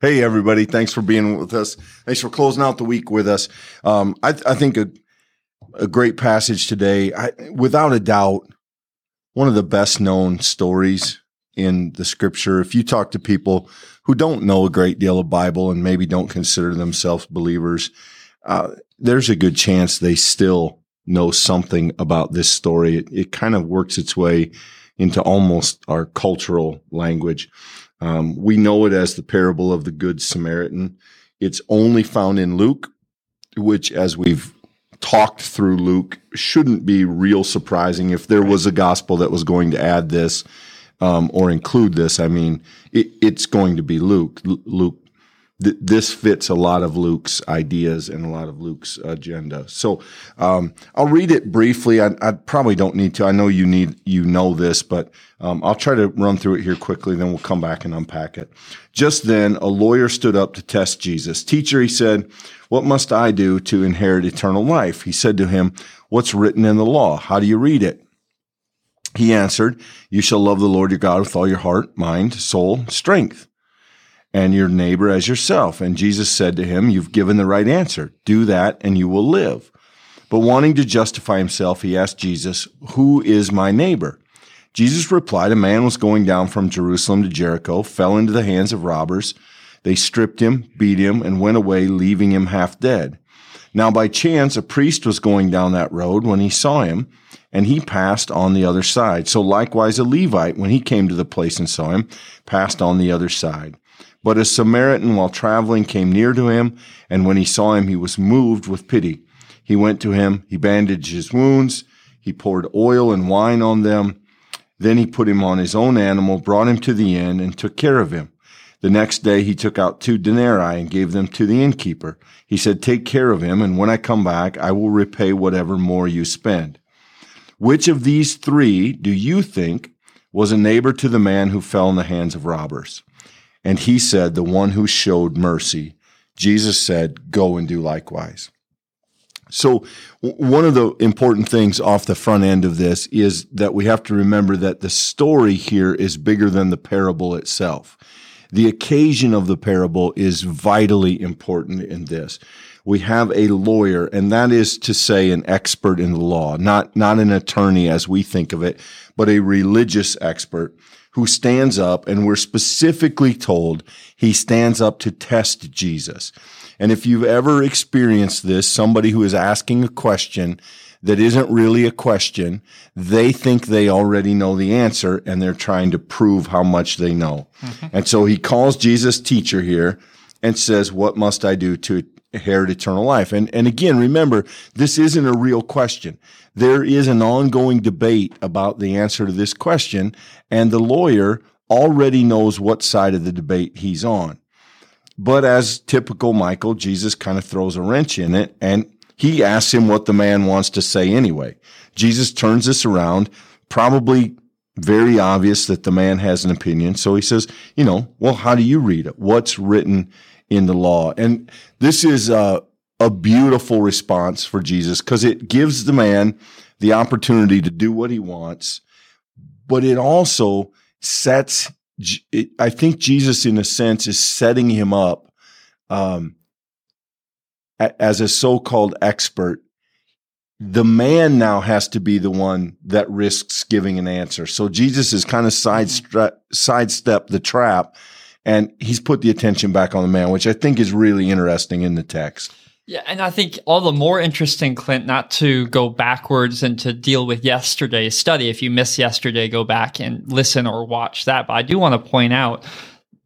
Hey, everybody. Thanks for being with us. Thanks for closing out the week with us. I think a great passage today. Without a doubt, one of the best known stories in the scripture. If you talk to people who don't know a great deal of Bible and maybe don't consider themselves believers, there's a good chance they still know something about this story. It kind of works its way into almost our cultural language. We know it as the parable of the Good Samaritan. It's only found in Luke, which, as we've talked through Luke, shouldn't be real surprising. If there was a gospel that was going to add this or include this, I mean, it's going to be Luke. Luke. This fits a lot of Luke's ideas and a lot of Luke's agenda. So I'll read it briefly. I probably don't need to. I know you know this, but I'll try to run through it here quickly, then we'll come back and unpack it. Just then, a lawyer stood up to test Jesus. "Teacher," he said, "what must I do to inherit eternal life?" He said to him, "What's written in the law? How do you read it?" He answered, "You shall love the Lord your God with all your heart, mind, soul, strength, and your neighbor as yourself." And Jesus said to him, "You've given the right answer. Do that, and you will live." But wanting to justify himself, he asked Jesus, "Who is my neighbor?" Jesus replied, "A man was going down from Jerusalem to Jericho, fell into the hands of robbers. They stripped him, beat him, and went away, leaving him half dead. Now by chance, a priest was going down that road when he saw him, and he passed on the other side. So likewise, a Levite, when he came to the place and saw him, passed on the other side. But a Samaritan, while traveling, came near to him, and when he saw him, he was moved with pity. He went to him, he bandaged his wounds, he poured oil and wine on them. Then he put him on his own animal, brought him to the inn, and took care of him. The next day he took out 2 denarii and gave them to the innkeeper. He said, 'Take care of him, and when I come back, I will repay whatever more you spend.' Which of these 3 do you think was a neighbor to the man who fell in the hands of robbers?" And he said, "The one who showed mercy." Jesus said, "Go and do likewise." So one of the important things off the front end of this is that we have to remember that the story here is bigger than the parable itself. The occasion of the parable is vitally important in this. We have a lawyer, and that is to say an expert in the law, not an attorney as we think of it, but a religious expert who stands up, and we're specifically told he stands up to test Jesus. And if you've ever experienced this, somebody who is asking a question that isn't really a question, they think they already know the answer, and they're trying to prove how much they know. Mm-hmm. And so he calls Jesus teacher here and says, "What must I do to inherit eternal life?" And again, remember, this isn't a real question. There is an ongoing debate about the answer to this question, and the lawyer already knows what side of the debate he's on. But as typical Michael, Jesus kind of throws a wrench in it, and he asks him what the man wants to say anyway. Jesus turns this around, probably very obvious that the man has an opinion. So he says, "Well, how do you read it? What's written in the law?" And this is a beautiful response for Jesus, because it gives the man the opportunity to do what he wants, but it also I think Jesus, in a sense, is setting him up as a so-called expert. The man now has to be the one that risks giving an answer. So Jesus has kind of sidestepped the trap, and he's put the attention back on the man, which I think is really interesting in the text. Yeah, and I think all the more interesting, Clint, not to go backwards and to deal with yesterday's study. If you missed yesterday, go back and listen or watch that. But I do want to point out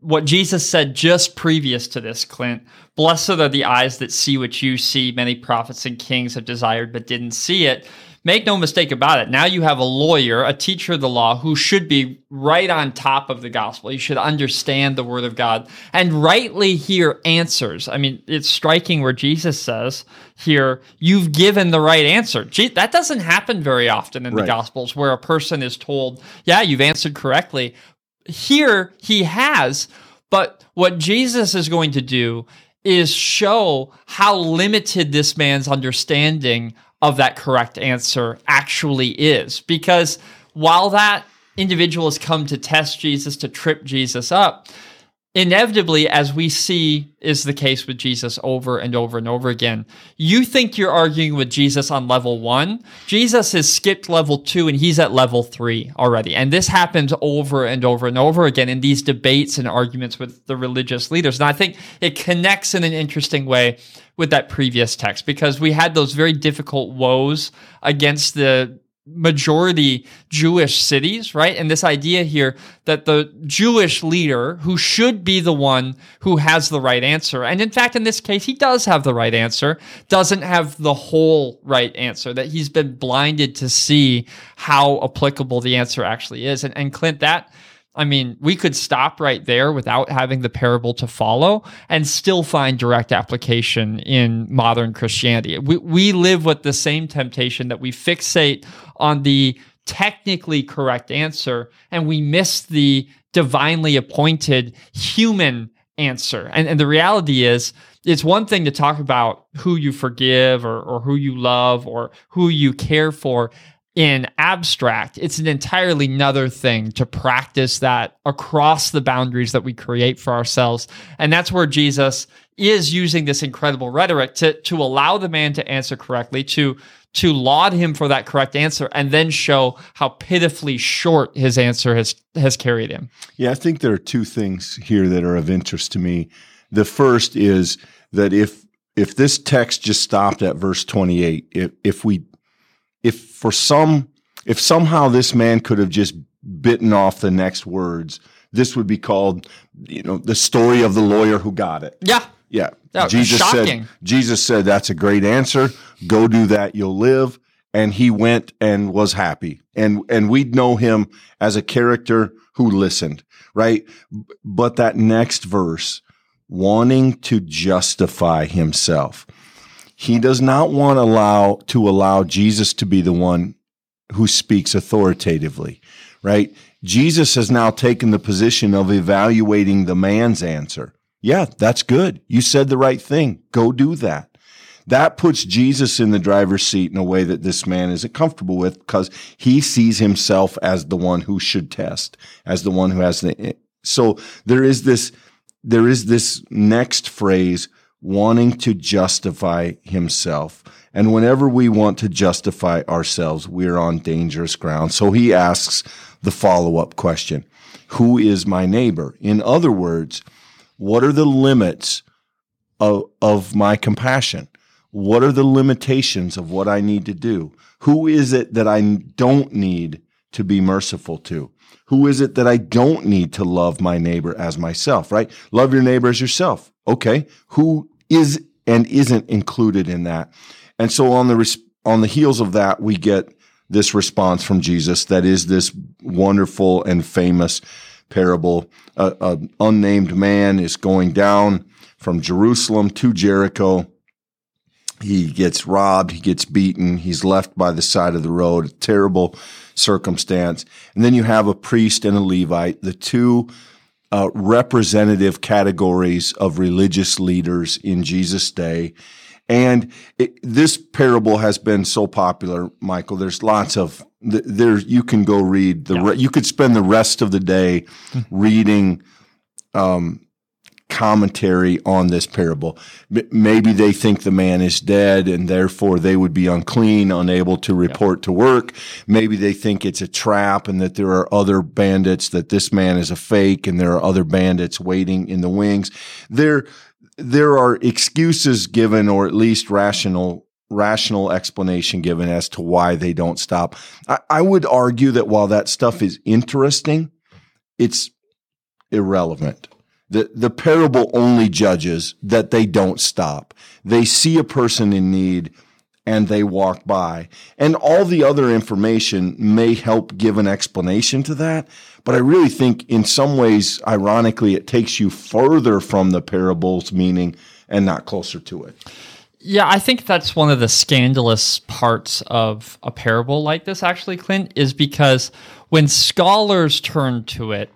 what Jesus said just previous to this, Clint. "Blessed are the eyes that see what you see. Many prophets and kings have desired but didn't see it." Make no mistake about it. Now you have a lawyer, a teacher of the law, who should be right on top of the gospel. You should understand the word of God and rightly hear answers. I mean, it's striking where Jesus says here, "You've given the right answer." Gee, that doesn't happen very often in the gospels, where a person is told, "Yeah, you've answered correctly." Here he has, but what Jesus is going to do is show how limited this man's understanding of that correct answer actually is. Because while that individual has come to test Jesus, to trip Jesus up, inevitably, as we see is the case with Jesus over and over and over again, you think you're arguing with Jesus on level one. Jesus has skipped level two and he's at level three already. And this happens over and over and over again in these debates and arguments with the religious leaders. And I think it connects in an interesting way with that previous text, because we had those very difficult woes against the majority Jewish cities, right? And this idea here that the Jewish leader who should be the one who has the right answer, and in fact, in this case, he does have the right answer, doesn't have the whole right answer, that he's been blinded to see how applicable the answer actually is. And Clint, that, I mean, we could stop right there without having the parable to follow and still find direct application in modern Christianity. We live with the same temptation that we fixate on the technically correct answer and we miss the divinely appointed human answer. And the reality is, it's one thing to talk about who you forgive or who you love or who you care for in abstract. It's an entirely another thing to practice that across the boundaries that we create for ourselves. And that's where Jesus is using this incredible rhetoric to allow the man to answer correctly, to laud him for that correct answer, and then show how pitifully short his answer has carried him. Yeah, I think there are two things here that are of interest to me. The first is that if this text just stopped at verse 28, if somehow this man could have just bitten off the next words, this would be called, the story of the lawyer who got it. Yeah. Yeah. Jesus said, that's a great answer. Go do that. You'll live. And he went and was happy. And we'd know him as a character who listened, right? But that next verse, wanting to justify himself. He does not want to allow Jesus to be the one who speaks authoritatively, right? Jesus has now taken the position of evaluating the man's answer. Yeah, that's good. You said the right thing. Go do that. That puts Jesus in the driver's seat in a way that this man isn't comfortable with, because he sees himself as the one who should test, as the one who has the... So there is this next phrase, wanting to justify himself. And whenever we want to justify ourselves, we're on dangerous ground. So he asks the follow-up question, who is my neighbor? In other words, what are the limits of my compassion? What are the limitations of what I need to do? Who is it that I don't need to be merciful to? Who is it that I don't need to love my neighbor as myself, right? Love your neighbor as yourself. Okay, who is and isn't included in that? And so on the heels of that, we get this response from Jesus that is this wonderful and famous parable. An unnamed man is going down from Jerusalem to Jericho. He gets robbed, he gets beaten, he's left by the side of the road, a terrible circumstance. And then you have a priest and a Levite, the two representative categories of religious leaders in Jesus' day. And this parable has been so popular, Michael. There's lots of there. You can go read you could spend the rest of the day reading commentary on this parable. Maybe they think the man is dead and therefore they would be unclean, unable to report to work. Maybe they think it's a trap and that there are other bandits, that this man is a fake and there are other bandits waiting in the wings. There are excuses given, or at least rational explanation given as to why they don't stop. I would argue that while that stuff is interesting, it's irrelevant. The parable only judges that they don't stop. They see a person in need and they walk by. And all the other information may help give an explanation to that. But I really think in some ways, ironically, it takes you further from the parable's meaning and not closer to it. Yeah, I think that's one of the scandalous parts of a parable like this, actually, Clint, is because when scholars turn to it,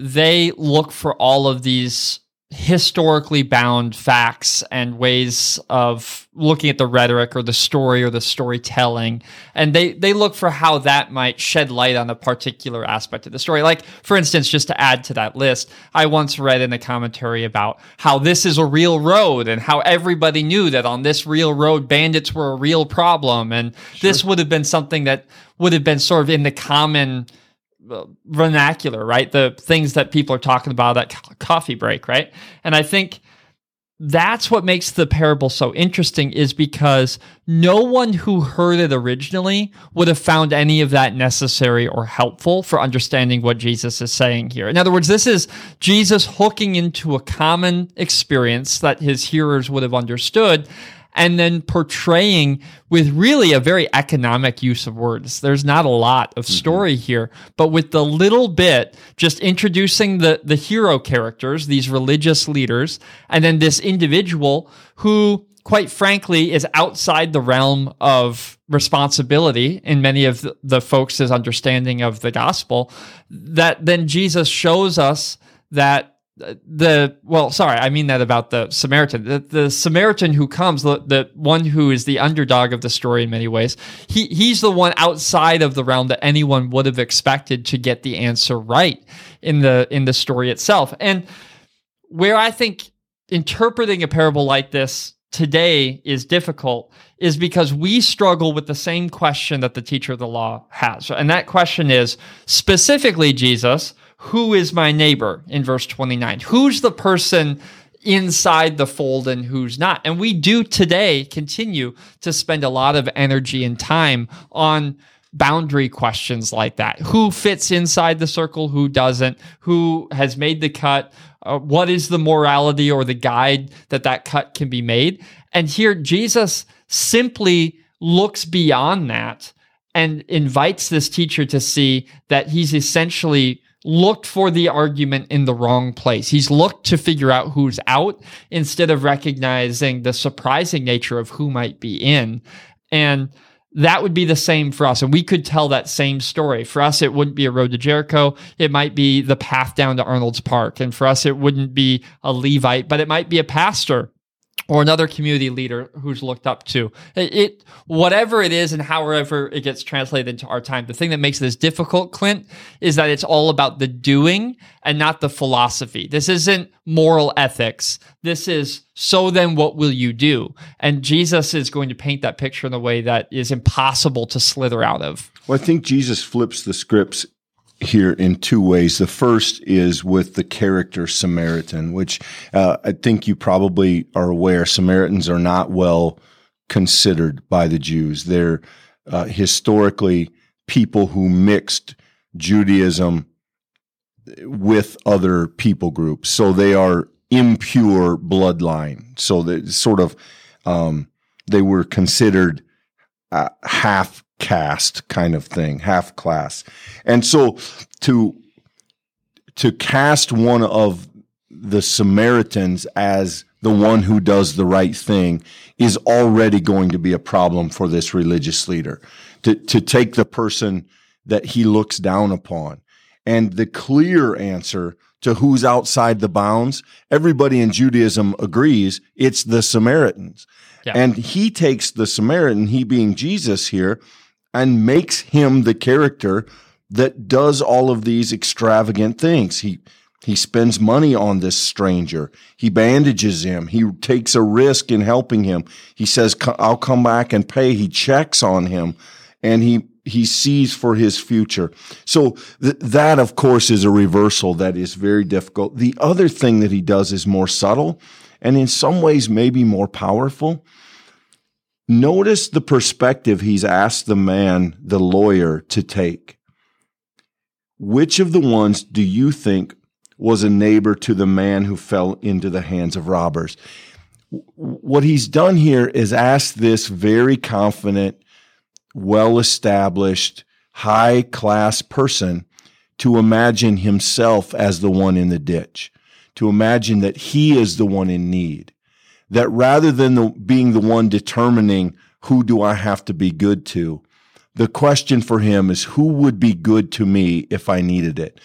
they look for all of these historically bound facts and ways of looking at the rhetoric or the story or the storytelling. And they look for how that might shed light on a particular aspect of the story. Like, for instance, just to add to that list, I once read in a commentary about how this is a real road and how everybody knew that on this real road, bandits were a real problem. And this would have been something that would have been sort of in the common vernacular, right? The things that people are talking about at coffee break, right? And I think that's what makes the parable so interesting, is because no one who heard it originally would have found any of that necessary or helpful for understanding what Jesus is saying here. In other words, this is Jesus hooking into a common experience that his hearers would have understood, and then portraying with really a very economic use of words. There's not a lot of story here, but with the little bit, just introducing the hero characters, these religious leaders, and then this individual who, quite frankly, is outside the realm of responsibility in many of the folks' understanding of the gospel, that then Jesus shows us that I mean that about the Samaritan. The Samaritan who comes, the one who is the underdog of the story in many ways, he's the one outside of the realm that anyone would have expected to get the answer right in the story itself. And where I think interpreting a parable like this today is difficult is because we struggle with the same question that the teacher of the law has. And that question is specifically, Jesus, who is my neighbor in verse 29? Who's the person inside the fold and who's not? And we do today continue to spend a lot of energy and time on boundary questions like that. Who fits inside the circle? Who doesn't? Who has made the cut? What is the morality or the guide that cut can be made? And here Jesus simply looks beyond that and invites this teacher to see that he's essentially looked for the argument in the wrong place. He's looked to figure out who's out instead of recognizing the surprising nature of who might be in. And that would be the same for us. And we could tell that same story. For us, it wouldn't be a road to Jericho. It might be the path down to Arnold's Park. And for us, it wouldn't be a Levite, but it might be a pastor or another community leader who's looked up to. It whatever it is and however it gets translated into our time, the thing that makes this difficult, Clint, is that it's all about the doing and not the philosophy. This isn't moral ethics. This is, so then what will you do? And Jesus is going to paint that picture in a way that is impossible to slither out of. Well, I think Jesus flips the scripts here in two ways. The first is with the character Samaritan, which I think you probably are aware, Samaritans are not well considered by the Jews. They're historically people who mixed Judaism with other people groups. So they are impure bloodline. So they sort of, they were considered half caste kind of thing, half class. And so to cast one of the Samaritans as the one who does the right thing is already going to be a problem for this religious leader. To take the person that he looks down upon. And the clear answer to who's outside the bounds, everybody in Judaism agrees, it's the Samaritans. Yeah. And he takes the Samaritan, he being Jesus here, and makes him the character that does all of these extravagant things. He spends money on this stranger. He bandages him. He takes a risk in helping him. He says, I'll come back and pay. He checks on him, and he sees for his future. So that, of course, is a reversal that is very difficult. The other thing that he does is more subtle and in some ways maybe more powerful. Notice the perspective he's asked the man, the lawyer, to take. Which of the ones do you think was a neighbor to the man who fell into the hands of robbers? What he's done here is ask this very confident, well-established, high-class person to imagine himself as the one in the ditch, to imagine that he is the one in need. That rather than being the one determining who do I have to be good to, the question for him is who would be good to me if I needed it?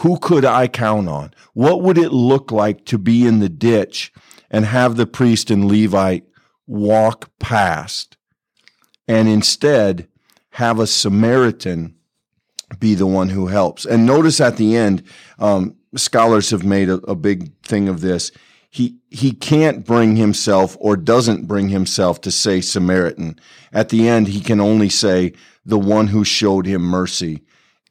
Who could I count on? What would it look like to be in the ditch and have the priest and Levite walk past and instead have a Samaritan be the one who helps? And notice at the end, scholars have made a big thing of this. He can't bring himself or doesn't bring himself to say Samaritan. At the end, he can only say the one who showed him mercy.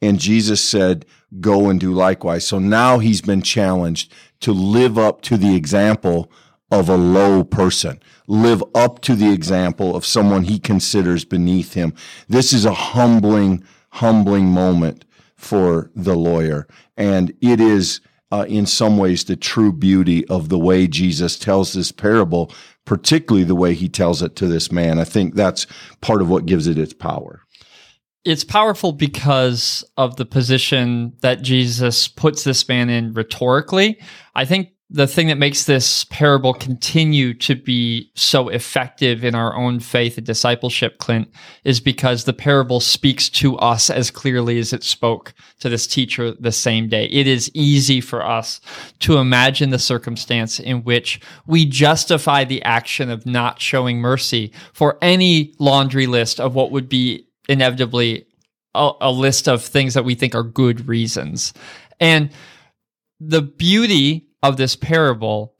And Jesus said, go and do likewise. So now he's been challenged to live up to the example of a low person, live up to the example of someone he considers beneath him. This is a humbling moment for the lawyer. And it is in some ways the true beauty of the way Jesus tells this parable, particularly the way he tells it to this man. I think that's part of what gives it its power. It's powerful because of the position that Jesus puts this man in rhetorically. I think the thing that makes this parable continue to be so effective in our own faith and discipleship, Clint, is because the parable speaks to us as clearly as it spoke to this teacher the same day. It is easy for us to imagine the circumstance in which we justify the action of not showing mercy for any laundry list of what would be inevitably a list of things that we think are good reasons. And the beauty of this parable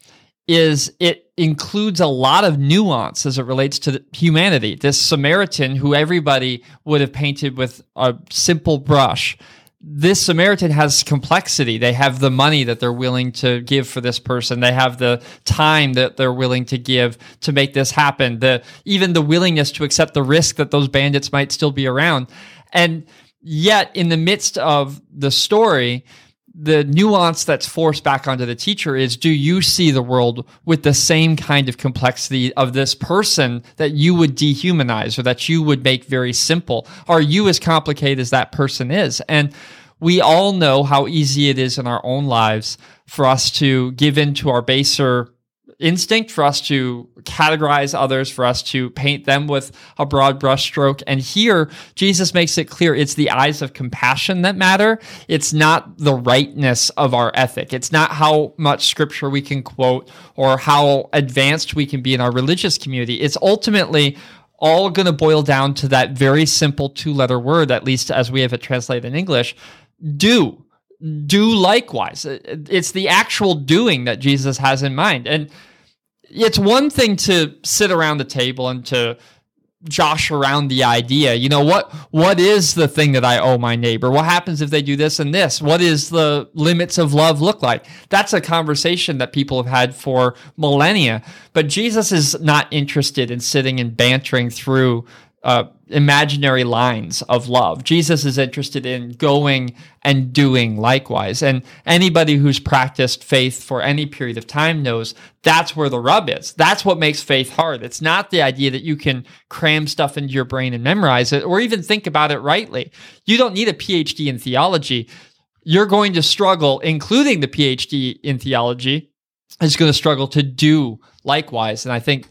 is it includes a lot of nuance as it relates to humanity. This Samaritan, who everybody would have painted with a simple brush, this Samaritan has complexity. They have the money that they're willing to give for this person. They have the time that they're willing to give to make this happen. Even the willingness to accept the risk that those bandits might still be around. And yet, in the midst of the story, the nuance that's forced back onto the teacher is, do you see the world with the same kind of complexity of this person that you would dehumanize or that you would make very simple? Are you as complicated as that person is? And we all know how easy it is in our own lives for us to give in to our baser instinct, for us to categorize others, for us to paint them with a broad brushstroke. And here, Jesus makes it clear it's the eyes of compassion that matter. It's not the rightness of our ethic. It's not how much scripture we can quote or how advanced we can be in our religious community. It's ultimately all going to boil down to that very simple two-letter word, at least as we have it translated in English, do. Do likewise. It's the actual doing that Jesus has in mind. And it's one thing to sit around the table and to josh around the idea, you know, what is the thing that I owe my neighbor? What happens if they do this and this? What is the limits of love look like? That's a conversation that people have had for millennia. But Jesus is not interested in sitting and bantering through imaginary lines of love. Jesus is interested in going and doing likewise. And anybody who's practiced faith for any period of time knows that's where the rub is. That's what makes faith hard. It's not the idea that you can cram stuff into your brain and memorize it or even think about it rightly. You don't need a PhD in theology. You're going to struggle, including the PhD in theology, is going to struggle to do likewise. And I think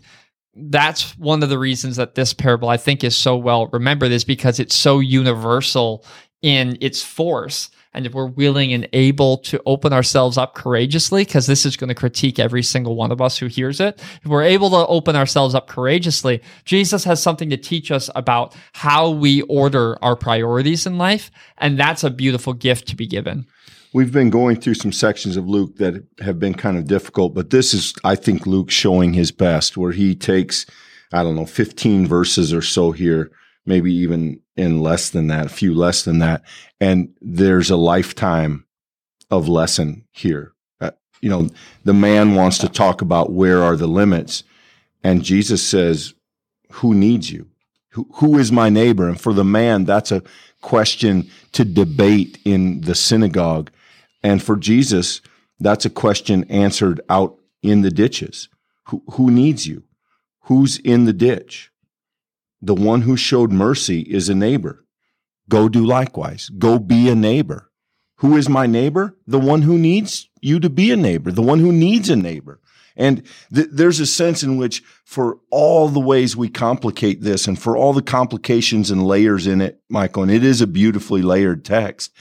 that's one of the reasons that this parable, I think, is so well remembered, is because it's so universal in its force. And if we're willing and able to open ourselves up courageously, because this is going to critique every single one of us who hears it, if we're able to open ourselves up courageously, Jesus has something to teach us about how we order our priorities in life. And that's a beautiful gift to be given. We've been going through some sections of Luke that have been kind of difficult, but this is, I think, Luke showing his best, where he takes, 15 verses or so here, maybe even in less than that, a few less than that, and there's a lifetime of lesson here. The man wants to talk about where are the limits, and Jesus says, who needs you? Who is my neighbor? And for the man, that's a question to debate in the synagogue. And for Jesus, that's a question answered out in the ditches. Who needs you? Who's in the ditch? The one who showed mercy is a neighbor. Go do likewise. Go be a neighbor. Who is my neighbor? The one who needs you to be a neighbor, the one who needs a neighbor. And there's a sense in which, for all the ways we complicate this and for all the complications and layers in it, Michael, and it is a beautifully layered text,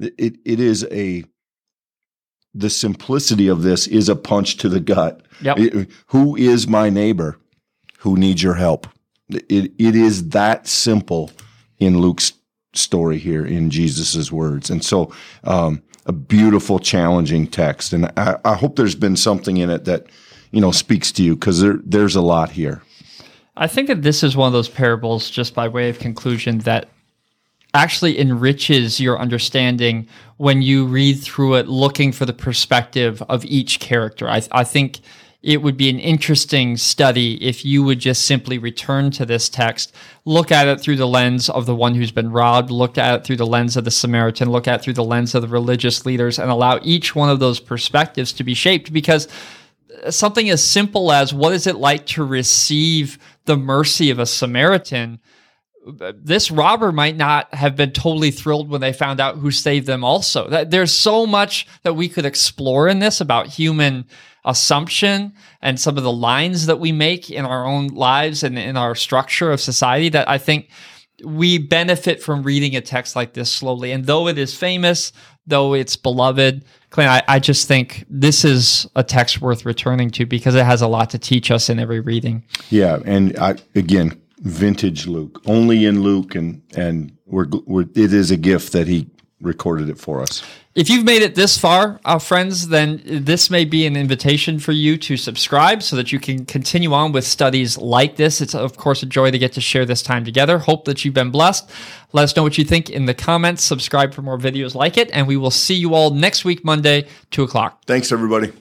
it is a the simplicity of this is a punch to the gut. Yep. Who is my neighbor who needs your help? It is that simple in Luke's story here, in Jesus's words. And so a beautiful, challenging text. And I hope there's been something in it that, you know, speaks to you, because there's a lot here. I think that this is one of those parables, just by way of conclusion, that actually enriches your understanding when you read through it, looking for the perspective of each character. I think it would be an interesting study if you would just simply return to this text, look at it through the lens of the one who's been robbed, look at it through the lens of the Samaritan, look at it through the lens of the religious leaders, and allow each one of those perspectives to be shaped. Because something as simple as, what is it like to receive the mercy of a Samaritan? This robber might not have been totally thrilled when they found out who saved them also. There's so much that we could explore in this about human assumption and some of the lines that we make in our own lives and in our structure of society, that I think we benefit from reading a text like this slowly. And though it is famous, though it's beloved, Clint, I just think this is a text worth returning to, because it has a lot to teach us in every reading. Yeah, and again, vintage Luke, only in Luke, and it is a gift that he recorded it for us. If you've made it this far, our friends, then this may be an invitation for you to subscribe so that you can continue on with studies like this. It's, of course, a joy to get to share this time together. Hope that you've been blessed. Let us know what you think in the comments. Subscribe for more videos like it, and we will see you all next week, Monday, 2:00. Thanks, everybody.